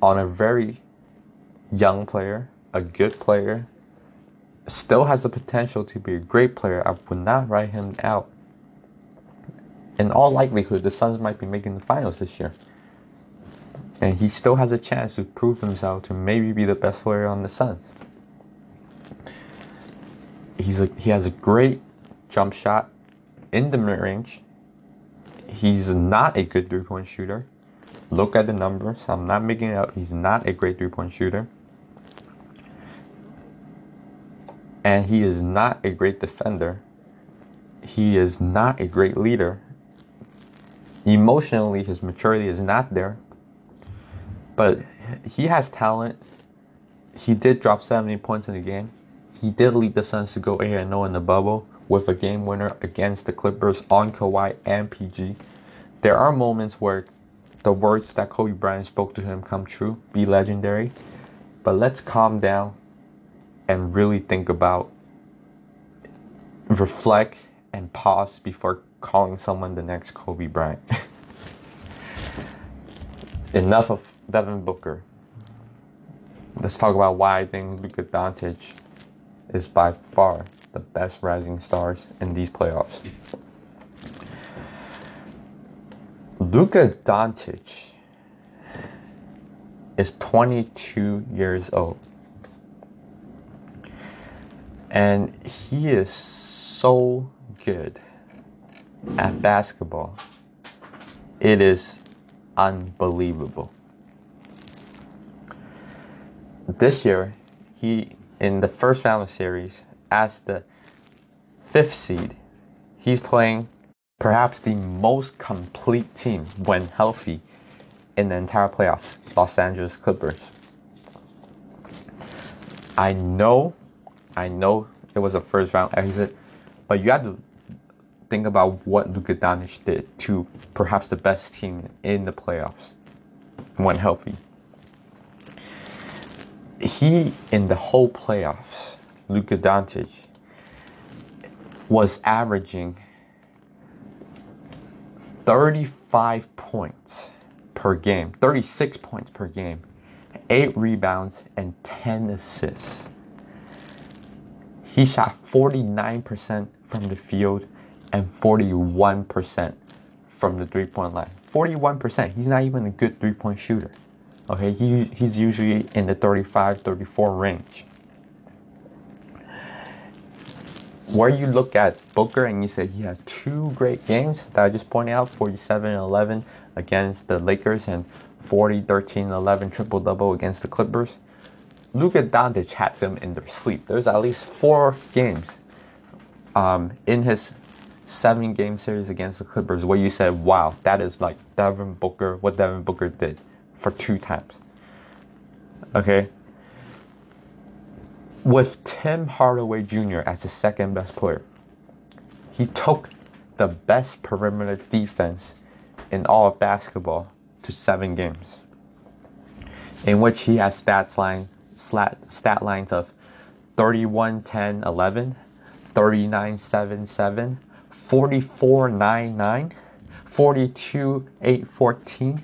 on a very young player, a good player, still has the potential to be a great player. I would not write him out. In all likelihood, the Suns might be making the finals this year. And he still has a chance to prove himself to maybe be the best player on the Suns. He's a, he has a great jump shot in the mid-range. He's not a good three-point shooter. Look at the numbers. I'm not making it up. He's not a great three-point shooter. And he is not a great defender. He is not a great leader. Emotionally, his maturity is not there. But he has talent. He did drop seventy points in the game. He did lead the Suns to go eight and oh in the bubble with a game winner against the Clippers on Kawhi and P G. There are moments where the words that Kobe Bryant spoke to him come true, be legendary. But let's calm down and really think about, reflect, and pause before calling someone the next Kobe Bryant. Enough of Devin Booker. Let's talk about why I think Luka Dončić is by far the best rising stars in these playoffs. Luka Dončić is twenty-two years old. And he is so good at basketball. It is unbelievable. This year, he, in the first round of series, as the fifth seed, he's playing perhaps the most complete team when healthy in the entire playoffs, Los Angeles Clippers. I know, I know it was a first round exit, but you have to think about what Luka Dončić did to perhaps the best team in the playoffs when healthy. He, in the whole playoffs, Luka Dončić, was averaging thirty-five points per game, thirty-six points per game, eight rebounds, and ten assists. He shot forty-nine percent from the field and forty-one percent from the three-point line. forty-one percent. He's not even a good three-point shooter. Okay, he, he's usually in the thirty-five, thirty-four range. Where you look at Booker and you say he had two great games that I just pointed out, forty-seven and eleven against the Lakers and forty, thirteen, eleven triple-double against the Clippers. Luka Dončić had them in their sleep. There's at least four games um, in his seven-game series against the Clippers where you said, wow, that is like Devin Booker, what Devin Booker did. For two times. Okay. With Tim Hardaway Junior as the second best player, he took the best perimeter defense in all of basketball to seven games, in which he has stats line, slat, stat lines of thirty-one, ten, eleven, thirty-nine, seven, seven, forty-four, nine, nine, forty-two, eight, fourteen,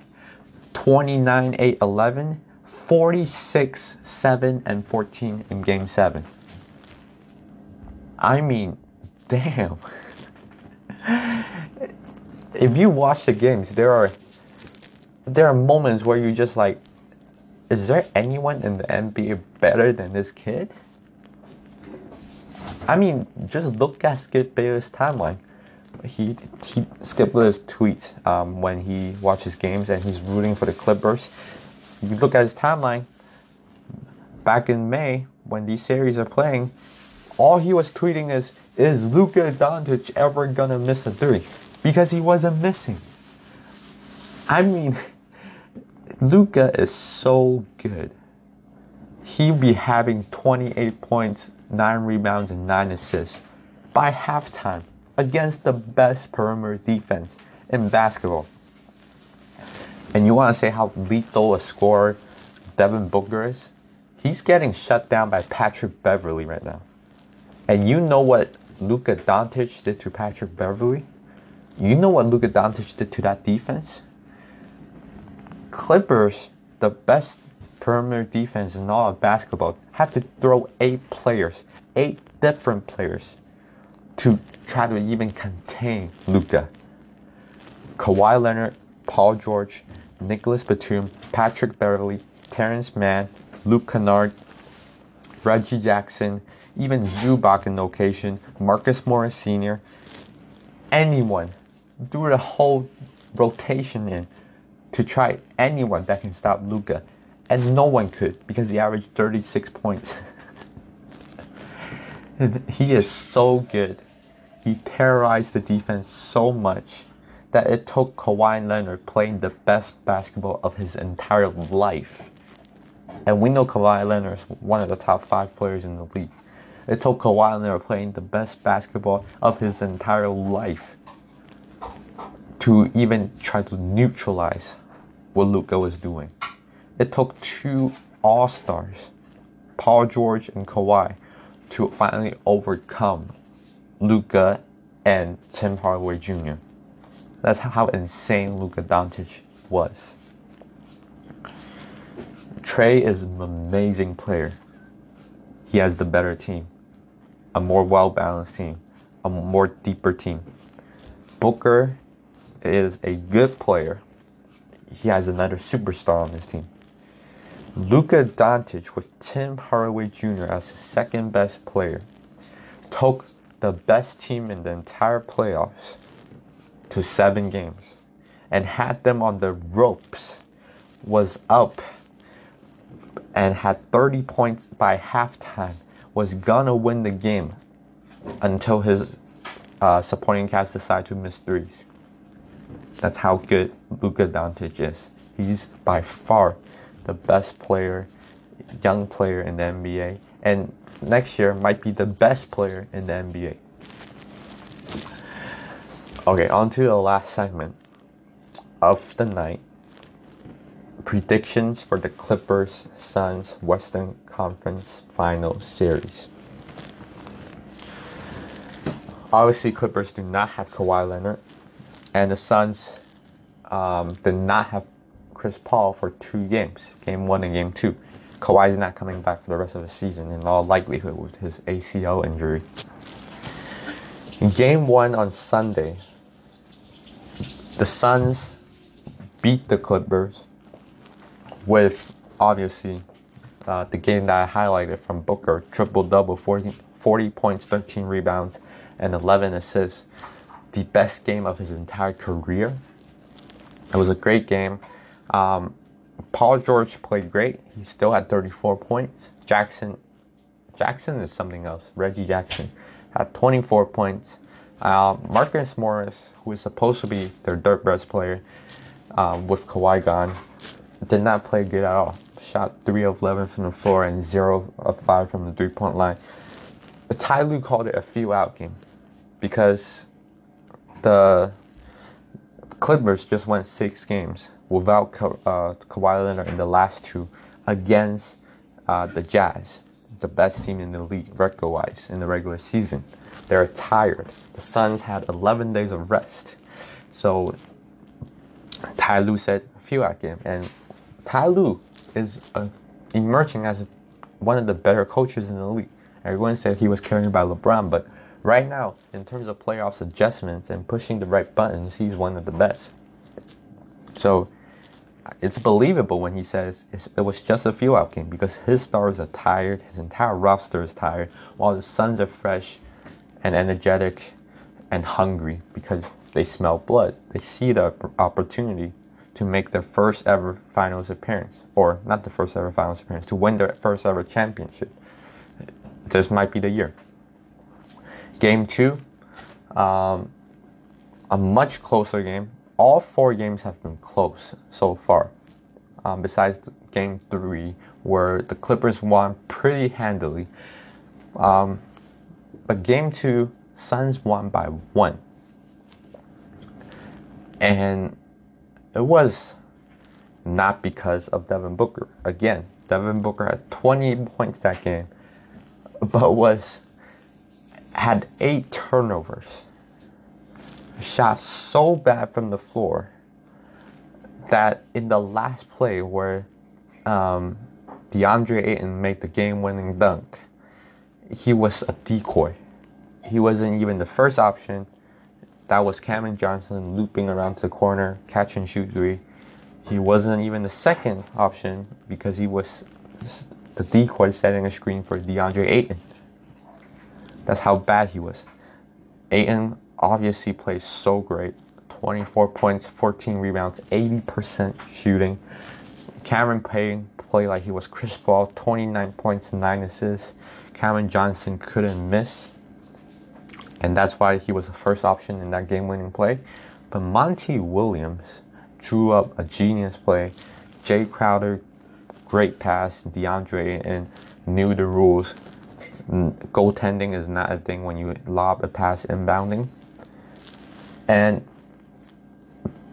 twenty-nine, eight, eleven, forty-six, seven, and fourteen in Game seven. I mean, damn. If you watch the games, there are there are moments where you're just like, is there anyone in the N B A better than this kid? I mean, just look at Skip Bayless' timeline. He, he Skip Bayless tweets um, when he watches games and he's rooting for the Clippers. You look at his timeline. Back in May, when these series are playing, all he was tweeting is, is Luka Dončić ever going to miss a three? Because he wasn't missing. I mean, Luka is so good. He'd be having twenty-eight points, nine rebounds, and nine assists by halftime against the best perimeter defense in basketball. And you want to say how lethal a scorer Devin Booker is? He's getting shut down by Patrick Beverley right now. And you know what Luka Dončić did to Patrick Beverley? You know what Luka Dončić did to that defense? Clippers, the best perimeter defense in all of basketball, had to throw eight players, eight different players, to try to even contain Luka. Kawhi Leonard, Paul George, Nicholas Batum, Patrick Beverley, Terrence Mann, Luke Kennard, Reggie Jackson, even Zubac in location, Marcus Morris Senior Anyone, threw the whole rotation in to try anyone that can stop Luka. And no one could, because he averaged thirty-six points. He is so good. He terrorized the defense so much that it took Kawhi Leonard playing the best basketball of his entire life. And we know Kawhi Leonard is one of the top five players in the league. It took Kawhi Leonard playing the best basketball of his entire life to even try to neutralize what Luka was doing. It took two all-stars, Paul George and Kawhi, to finally overcome Luka and Tim Hardaway Junior That's how insane Luka Dončić was. Trae is an amazing player. He has the better team, a more well-balanced team, a more deeper team. Booker is a good player. He has another superstar on his team. Luka Dončić, with Tim Hardaway Junior as his second best player, took the best team in the entire playoffs to seven games and had them on the ropes, was up and had thirty points by halftime, was gonna win the game until his uh, supporting cast decided to miss threes. That's how good Luka Dončić is. He's by far the best player, young player in the N B A, and next year might be the best player in the N B A. Okay, on to the last segment of the night. Predictions for the Clippers Suns Western Conference Final Series. Obviously, Clippers do not have Kawhi Leonard, and the Suns um, did not have Chris Paul for two games, game one and game two. Kawhi is not coming back for the rest of the season in all likelihood with his A C L injury. Game one on Sunday, the Suns beat the Clippers with, obviously, uh, the game that I highlighted from Booker, triple-double, forty, forty points, thirteen rebounds, and eleven assists, the best game of his entire career. It was a great game. Um, Paul George played great. He still had thirty-four points. Jackson, Jackson is something else. Reggie Jackson had twenty-four points. Uh, Marcus Morris, who is supposed to be their third best player, uh, with Kawhi gone, did not play good at all. Shot three of eleven from the floor and zero of five from the three-point line. But Ty Lue called it a feel-out game because the Clippers just went six games without uh, Kawhi Leonard in the last two against uh, the Jazz, the best team in the league record-wise in the regular season. They're tired. The Suns had eleven days of rest. So Ty Lue said feel-out game, and Ty Lue is uh, emerging as one of the better coaches in the league. Everyone said he was carried by LeBron, but right now, in terms of playoffs adjustments and pushing the right buttons, he's one of the best. So it's believable when he says it was just a feel-out game because his stars are tired, his entire roster is tired, while the Suns are fresh and energetic and hungry because they smell blood. They see the opportunity to make their first ever finals appearance, or not the first ever finals appearance, to win their first ever championship. This might be the year. Game two, um, a much closer game. All four games have been close so far, um, besides game three, where the Clippers won pretty handily. Um, but game two, Suns won by one. And it was not because of Devin Booker. Again, Devin Booker had twenty-eight points that game, but was had eight turnovers. Shot so bad from the floor that in the last play where um, DeAndre Ayton made the game-winning dunk, he was a decoy. He wasn't even the first option. That was Cameron Johnson looping around to the corner, catch and shoot three. He wasn't even the second option because he was the decoy setting a screen for DeAndre Ayton. That's how bad he was. Ayton obviously plays so great. twenty-four points, fourteen rebounds, eighty percent shooting. Cameron Payne played like he was Chris Paul, twenty-nine points, nine assists. Cameron Johnson couldn't miss. And that's why he was the first option in that game-winning play. But Monty Williams drew up a genius play. Jay Crowder, great pass. DeAndre Ayton knew the rules. Goaltending is not a thing when you lob a pass inbounding. And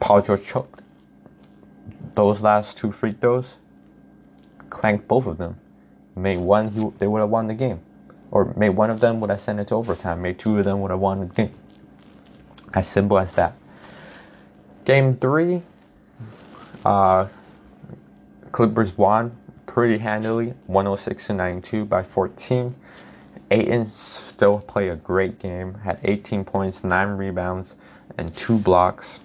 Paul George choked. Those last two free throws, clanked both of them. Made one, he, they would have won the game. Or made one of them would have sent it to overtime. Made two of them would have won the game. As simple as that. Game three, uh, Clippers won pretty handily, one oh six to ninety-two by fourteen. Ayton still played a great game. Had eighteen points, nine rebounds, and two blocks.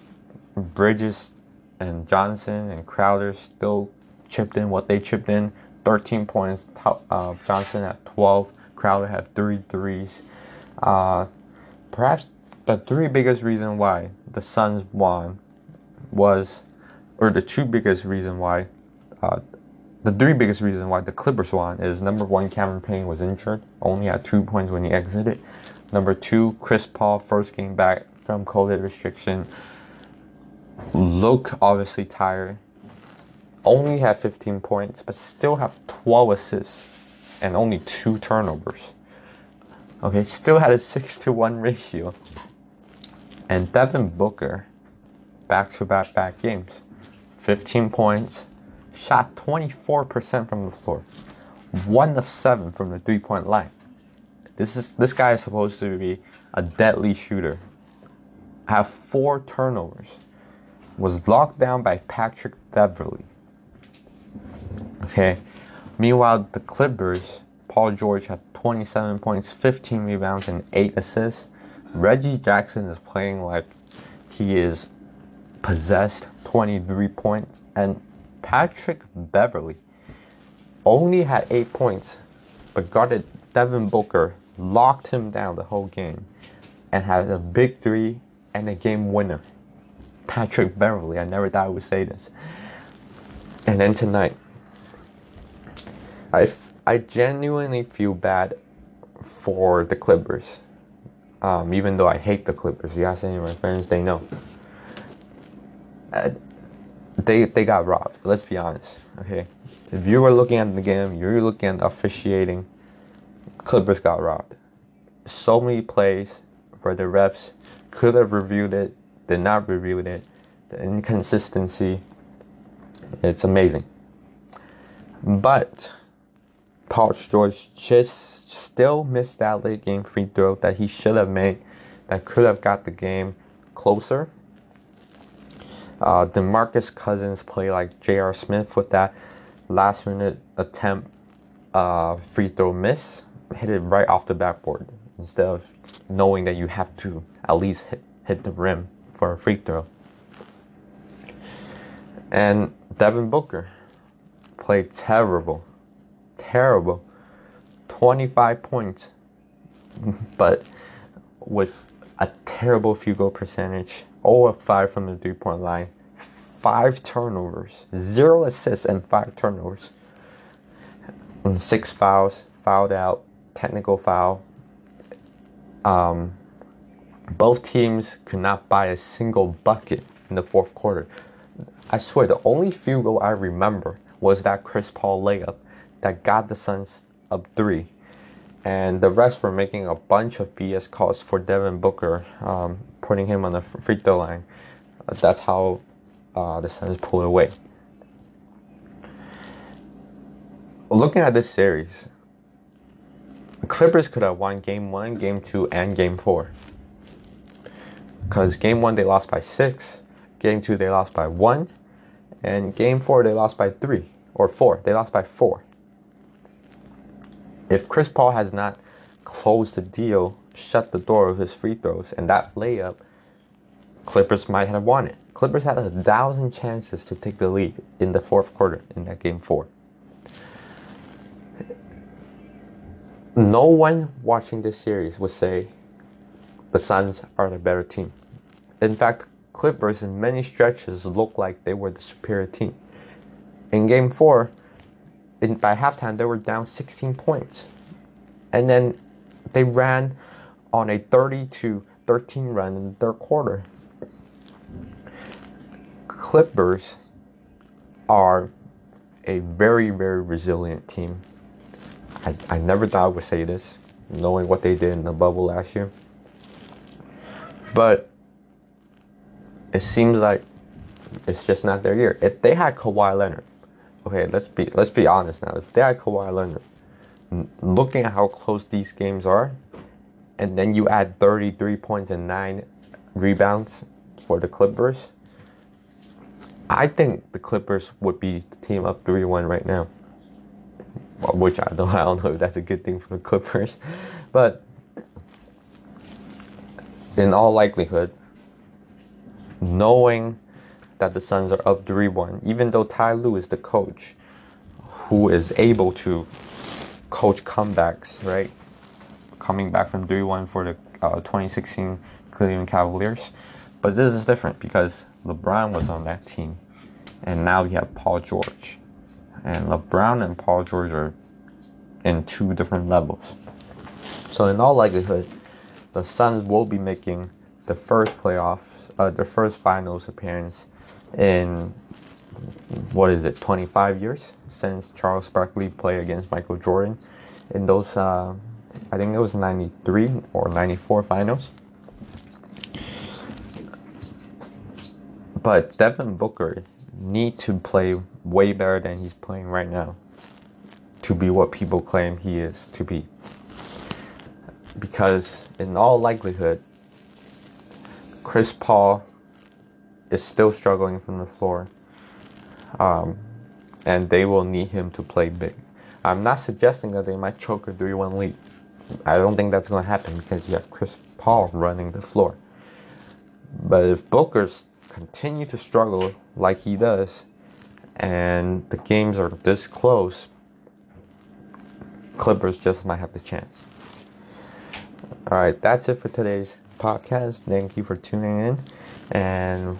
Bridges and Johnson and Crowder still chipped in what they chipped in. thirteen points. Uh, Johnson at twelve. Crowder had three threes. Uh, perhaps the three biggest reason why the Suns won was, or the two biggest reason why, uh, the three biggest reason why the Clippers won is number one, Cameron Payne was injured, only had two points when he exited. Number two, Chris Paul first came back from COVID restriction, looked obviously tired, only had fifteen points, but still have twelve assists. And only two turnovers. Okay, still had a six to one ratio. And Devin Booker, back-to-back-back games. fifteen points, shot twenty-four percent from the floor. one of seven from the three-point line. This is this guy is supposed to be a deadly shooter. Have four turnovers. Was locked down by Patrick Beverley. Okay. Meanwhile, the Clippers, Paul George had twenty-seven points, fifteen rebounds, and eight assists. Reggie Jackson is playing like he is possessed, twenty-three points. And Patrick Beverley only had eight points, but guarded Devin Booker, locked him down the whole game, and had a big three and a game winner. Patrick Beverley, I never thought I would say this. And then tonight, I, I genuinely feel bad for the Clippers, um, even though I hate the Clippers. You ask any of my friends, they know. Uh, they they got robbed, let's be honest. Okay, if you were looking at the game, you were looking at officiating, Clippers got robbed. So many plays where the refs could have reviewed it, did not review it. The inconsistency, it's amazing. But Paul George just still missed that late game free throw that he should have made, that could have got the game closer. Uh, DeMarcus Cousins played like J R Smith with that last minute attempt uh, free throw miss. Hit it right off the backboard instead of knowing that you have to at least hit, hit the rim for a free throw. And Devin Booker played terrible. Terrible. twenty-five points, but with a terrible field goal percentage, zero of five from the three-point line, five turnovers, zero assists and five turnovers, and six fouls, fouled out, technical foul. Um, both teams could not buy a single bucket in the fourth quarter. I swear, the only field goal I remember was that Chris Paul layup that got the Suns up three. And the rest were making a bunch of B S calls for Devin Booker, um, putting him on the free throw line. That's how uh, the Suns pulled away. Looking at this series, the Clippers could have won Game one, Game two, and Game four. Because Game one, they lost by six. Game two, they lost by one. And Game four, they lost by three. Or four. They lost by four. If Chris Paul has not closed the deal, shut the door of his free throws, and that layup, Clippers might have won it. Clippers had a thousand chances to take the lead in the fourth quarter in that Game four. No one watching this series would say the Suns are the better team. In fact, Clippers in many stretches looked like they were the superior team. In Game four, in, by halftime, they were down sixteen points. And then they ran on a thirty to thirteen run in the third quarter. Clippers are a very, very resilient team. I, I never thought I would say this, knowing what they did in the bubble last year. But it seems like it's just not their year. If they had Kawhi Leonard, okay, let's be let's be honest now. If they had Kawhi Leonard, looking at how close these games are, and then you add thirty-three points and nine rebounds for the Clippers, I think the Clippers would be the team up three one right now. Which I don't, I don't know if that's a good thing for the Clippers. But in all likelihood, knowing that the Suns are up three one, even though Ty Lue is the coach who is able to coach comebacks, right? Coming back from three one for the uh, twenty sixteen Cleveland Cavaliers. But this is different because LeBron was on that team. And now you have Paul George. And LeBron and Paul George are in two different levels. So in all likelihood, the Suns will be making the first playoffs, uh, their first finals appearance in, what is it, twenty-five years since Charles Barkley played against Michael Jordan in those, uh, I think it was ninety-three or ninety-four finals. But Devin Booker need to play way better than he's playing right now to be what people claim he is to be, because in all likelihood Chris Paul is still struggling from the floor, um, and they will need him to play big. I'm not suggesting that they might choke a three one lead. I don't think that's going to happen because you have Chris Paul running the floor. But if Booker's continue to struggle like he does and the games are this close, Clippers just might have the chance. Alright, that's it for today's podcast. Thank you for tuning in, and